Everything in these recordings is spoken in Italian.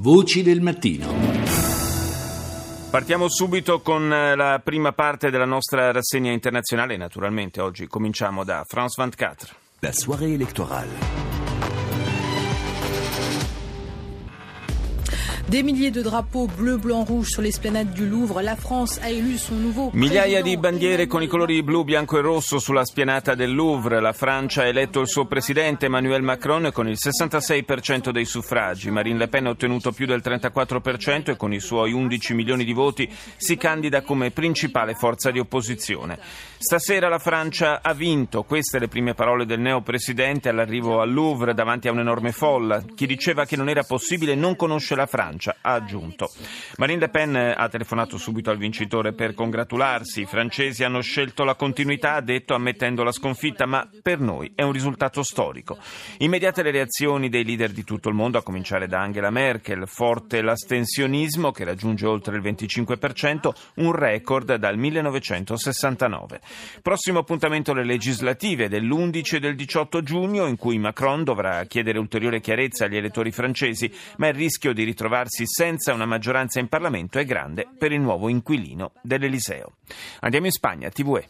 Voci del mattino. Partiamo subito con la prima parte della nostra rassegna internazionale. Naturalmente oggi cominciamo da France 24. La soirée électorale. Des milliers de drapeaux bleu, blanc, rouge sur l'esplanade du Louvre. La France a élu son nouveau président. Migliaia di bandiere con i colori blu, bianco e rosso sulla spianata del Louvre. La Francia ha eletto il suo presidente Emmanuel Macron con il 66% dei suffragi. Marine Le Pen ha ottenuto più del 34% e con i suoi 11 milioni di voti si candida come principale forza di opposizione. Stasera la Francia ha vinto. Queste le prime parole del neo presidente all'arrivo al Louvre davanti a un'enorme folla. Chi diceva che non era possibile non conosce la Francia, ha aggiunto. Marine Le Pen ha telefonato subito al vincitore per congratularsi. I francesi hanno scelto la continuità, ha detto, ammettendo la sconfitta, ma per noi è un risultato storico. Immediate le reazioni dei leader di tutto il mondo, a cominciare da Angela Merkel. Forte l'astensionismo che raggiunge oltre il 25%, un record dal 1969. Prossimo appuntamento alle legislative dell'11 e del 18 giugno, in cui Macron dovrà chiedere ulteriore chiarezza agli elettori francesi, ma il rischio di ritrovarsi senza una maggioranza in Parlamento è grande per il nuovo inquilino dell'Eliseo. Andiamo in Spagna, TVE.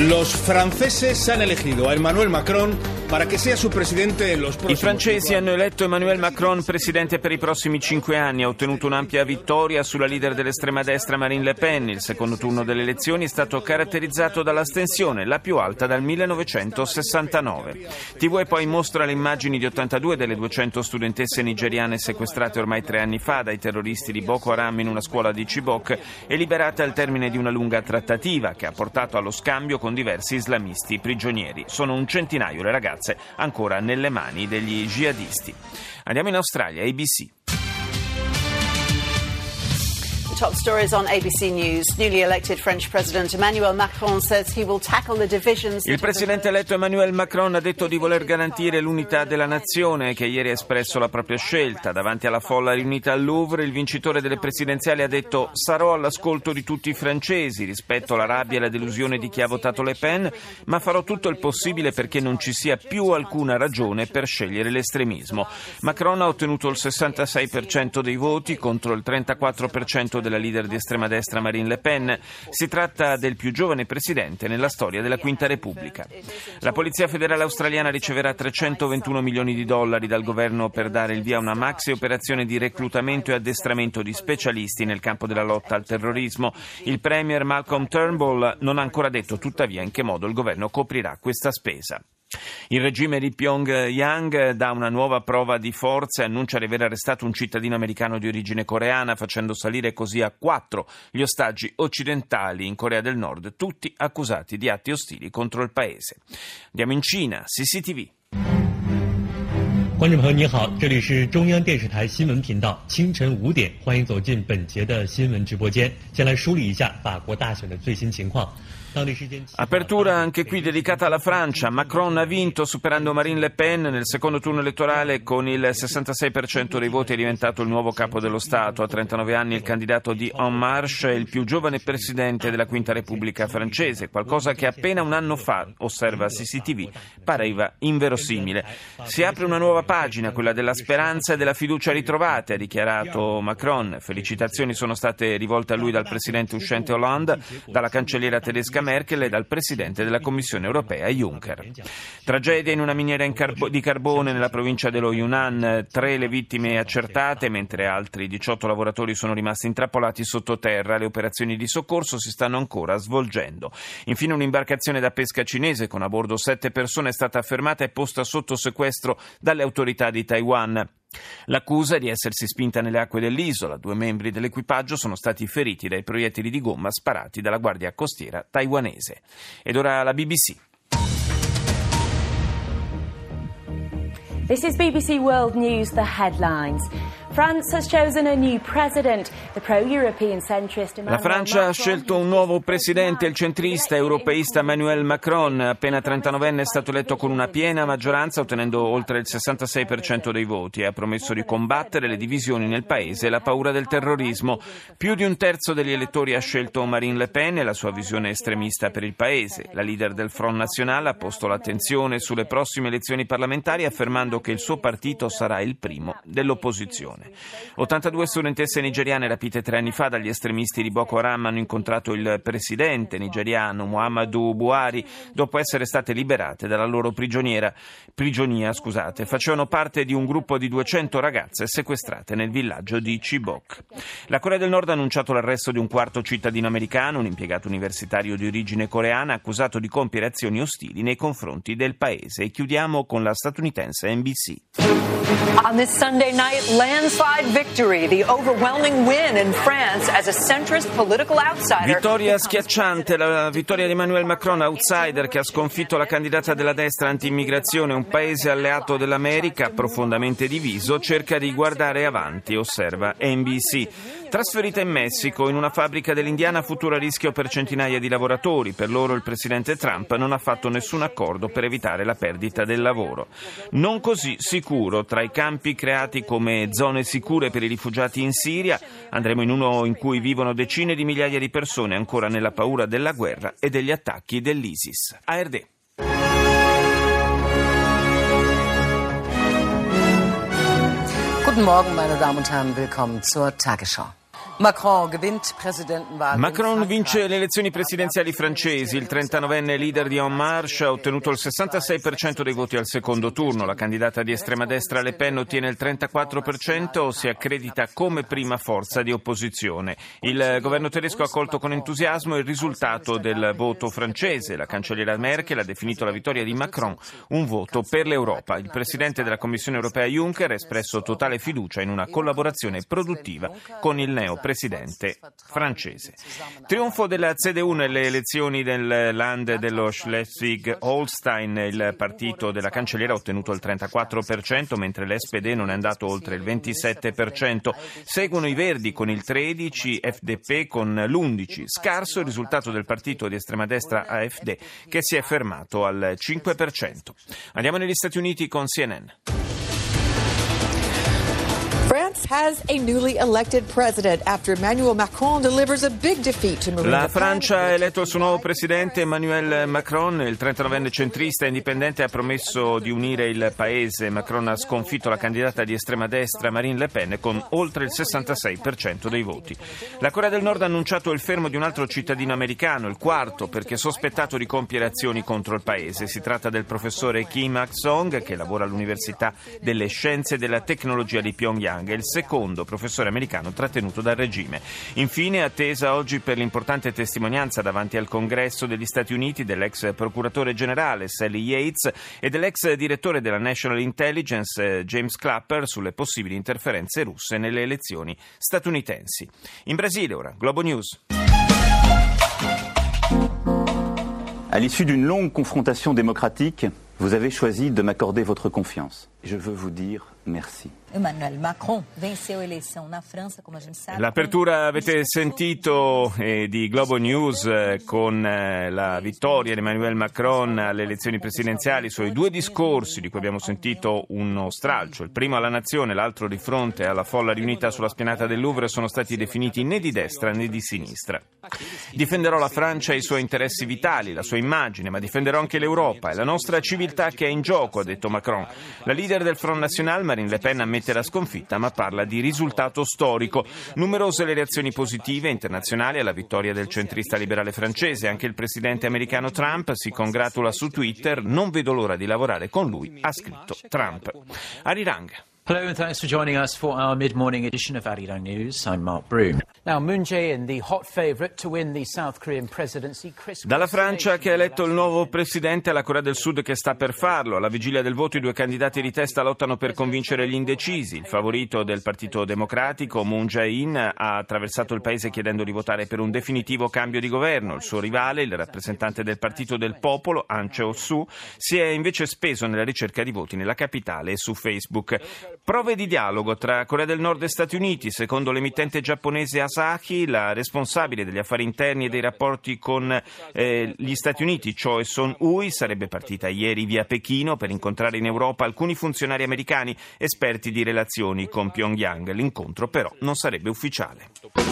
Los franceses han elegido a Emmanuel Macron para que sea su presidente en los próximos. I francesi hanno eletto Emmanuel Macron presidente per i prossimi 5 anni. Ha ottenuto un'ampia vittoria sulla leader dell'estrema destra Marine Le Pen. Il secondo turno delle elezioni è stato caratterizzato dall'astensione, la più alta dal 1969. TVE poi mostra le immagini di 82 delle 200 studentesse nigeriane sequestrate ormai 3 anni fa dai terroristi di Boko Haram in una scuola di Chibok e liberate al termine di una lunga trattativa che ha portato allo scambio con diversi islamisti prigionieri. Sono 100 le ragazze ancora nelle mani degli jihadisti. Andiamo in Australia, ABC. Top stories on ABC News. Newly elected French President Emmanuel Macron says he will tackle the divisions. Il presidente eletto Emmanuel Macron ha detto di voler garantire l'unità della nazione, che ieri ha espresso la propria scelta. Davanti alla folla riunita al Louvre, il vincitore delle presidenziali ha detto: sarò all'ascolto di tutti i francesi, rispetto alla rabbia e la delusione di chi ha votato Le Pen, ma farò tutto il possibile perché non ci sia più alcuna ragione per scegliere l'estremismo. Macron ha ottenuto il 66% dei voti contro il 34% della leader di estrema destra Marine Le Pen. Si tratta del più giovane presidente nella storia della Quinta Repubblica. La Polizia Federale Australiana riceverà $321 milioni dal governo per dare il via a una maxi operazione di reclutamento e addestramento di specialisti nel campo della lotta al terrorismo. Il premier Malcolm Turnbull non ha ancora detto tuttavia in che modo il governo coprirà questa spesa. Il regime di Pyongyang dà una nuova prova di forza e annuncia di aver arrestato un cittadino americano di origine coreana, facendo salire così a 4 gli ostaggi occidentali in Corea del Nord, tutti accusati di atti ostili contro il paese. Andiamo in Cina, CCTV. 观众朋友您好，这里是中央电视台新闻频道，清晨5点，欢迎走进本节的新闻直播间。先来梳理一下法国大选的最新情况。 Apertura anche qui dedicata alla Francia. Macron ha vinto superando Marine Le Pen nel secondo turno elettorale con il 66% dei voti. È diventato il nuovo capo dello Stato. A 39 anni il candidato di En Marche è il più giovane presidente della Quinta Repubblica francese, qualcosa che appena un anno fa, osserva CCTV, pareva inverosimile. Si apre una nuova pagina, quella della speranza e della fiducia ritrovate, ha dichiarato Macron. Felicitazioni sono state rivolte a lui dal presidente uscente Hollande, dalla cancelliera tedesca Merkel e dal presidente della Commissione europea Juncker. Tragedia in una miniera di carbone nella provincia dello Yunnan, 3 le vittime accertate, mentre altri 18 lavoratori sono rimasti intrappolati sottoterra. Le operazioni di soccorso si stanno ancora svolgendo. Infine un'imbarcazione da pesca cinese con a bordo 7 persone è stata fermata e posta sotto sequestro dalle autorità di Taiwan. L'accusa è di essersi spinta nelle acque dell'isola. 2 membri dell'equipaggio sono stati feriti dai proiettili di gomma sparati dalla guardia costiera taiwanese. Ed ora la BBC. This is BBC World News, the headlines. La Francia ha scelto un nuovo presidente, il centrista europeista Emmanuel Macron, appena 39enne, è stato eletto con una piena maggioranza, ottenendo oltre il 66% dei voti, e ha promesso di combattere le divisioni nel paese e la paura del terrorismo. Più di un terzo degli elettori ha scelto Marine Le Pen e la sua visione estremista per il paese. La leader del Front National ha posto l'attenzione sulle prossime elezioni parlamentari, affermando che il suo partito sarà il primo dell'opposizione. 82 studentesse nigeriane rapite 3 anni fa dagli estremisti di Boko Haram hanno incontrato il presidente nigeriano Muhammadu Buhari dopo essere state liberate dalla loro prigionia. Facevano parte di un gruppo di 200 ragazze sequestrate nel villaggio di Chibok. La Corea del Nord ha annunciato l'arresto di un quarto cittadino americano, un impiegato universitario di origine coreana, accusato di compiere azioni ostili nei confronti del paese. E chiudiamo con la statunitense NBC. On this Sunday night, landslide victory, the overwhelming win in France as a centrist political outsider. Vittoria schiacciante, la vittoria di Emmanuel Macron, outsider che ha sconfitto la candidata della destra anti-immigrazione. Un paese alleato dell'America, profondamente diviso, cerca di guardare avanti, osserva NBC. Trasferita in Messico, in una fabbrica dell'Indiana, futuro a rischio per centinaia di lavoratori. Per loro il presidente Trump non ha fatto nessun accordo per evitare la perdita del lavoro. Non così sicuro, tra i campi creati come zone sicure per i rifugiati in Siria, andremo in uno in cui vivono decine di migliaia di persone ancora nella paura della guerra e degli attacchi dell'ISIS. AFD. Guten Morgen, meine Damen und Herren, willkommen zur Tagesschau. Macron vince le elezioni presidenziali francesi. Il 39enne leader di En Marche ha ottenuto il 66% dei voti al secondo turno. La candidata di estrema destra Le Pen ottiene il 34% o si accredita come prima forza di opposizione. Il governo tedesco ha accolto con entusiasmo il risultato del voto francese. La cancelliera Merkel ha definito la vittoria di Macron un voto per l'Europa. Il presidente della Commissione europea Juncker ha espresso totale fiducia in una collaborazione produttiva con il neopresidente francese. Trionfo della CDU nelle elezioni del Land dello Schleswig-Holstein. Il partito della cancelliera ha ottenuto il 34%, mentre l'SPD non è andato oltre il 27%. Seguono i Verdi con il 13%, FDP con l'11%. Scarso il risultato del partito di estrema destra AFD, che si è fermato al 5%. Andiamo negli Stati Uniti con CNN. La Francia ha eletto il suo nuovo presidente Emmanuel Macron. Il 39enne centrista indipendente ha promesso di unire il paese. Macron ha sconfitto la candidata di estrema destra Marine Le Pen con oltre il 66% dei voti. La Corea del Nord ha annunciato il fermo di un altro cittadino americano, il quarto, perché sospettato di compiere azioni contro il paese. Si tratta del professore Kim Hak-song, che lavora all'Università delle Scienze e della Tecnologia di Pyongyang, il secondo professore americano trattenuto dal regime. Infine, attesa oggi per l'importante testimonianza davanti al Congresso degli Stati Uniti dell'ex procuratore generale Sally Yates e dell'ex direttore della National Intelligence James Clapper sulle possibili interferenze russe nelle elezioni statunitensi. In Brasile ora, Globo News. All'issue d'une longue confrontation démocratique, vous avez choisi de m'accorder votre confiance. Je veux vous dire merci. Emmanuel Macron vinceu a eleição na França, come a gente sabe. L'apertura avete sentito di Globo News con la vittoria di Emmanuel Macron alle elezioni presidenziali, i suoi 2 discorsi di cui abbiamo sentito uno stralcio. Il primo alla nazione, l'altro di fronte alla folla riunita sulla spianata del Louvre, sono stati definiti né di destra né di sinistra. Difenderò la Francia e i suoi interessi vitali, la sua immagine, ma difenderò anche l'Europa e la nostra civiltà che è in gioco, ha detto Macron. La leader del Front National, Marine Le Pen, ammette la sconfitta ma parla di risultato storico. Numerose le reazioni positive internazionali alla vittoria del centrista liberale francese. Anche il presidente americano Trump si congratula su Twitter. Non vedo l'ora di lavorare con lui, ha scritto Trump. Arirang. Hello and thanks for joining us for our mid-morning edition of Arirang News. I'm Mark Broom. Now Moon Jae-in, the hot favorite to win the South Korean presidency. Dalla Francia che ha eletto il nuovo presidente alla Corea del Sud che sta per farlo. Alla vigilia del voto i 2 candidati di testa lottano per convincere gli indecisi. Il favorito del Partito Democratico, Moon Jae-in, ha attraversato il paese chiedendo di votare per un definitivo cambio di governo. Il suo rivale, il rappresentante del Partito del Popolo, Ahn Cheol-soo, si è invece speso nella ricerca di voti nella capitale e su Facebook. Prove di dialogo tra Corea del Nord e Stati Uniti. Secondo l'emittente giapponese Asahi, la responsabile degli affari interni e dei rapporti con gli Stati Uniti, Choe Son-hui, sarebbe partita ieri via Pechino per incontrare in Europa alcuni funzionari americani esperti di relazioni con Pyongyang. L'incontro però non sarebbe ufficiale.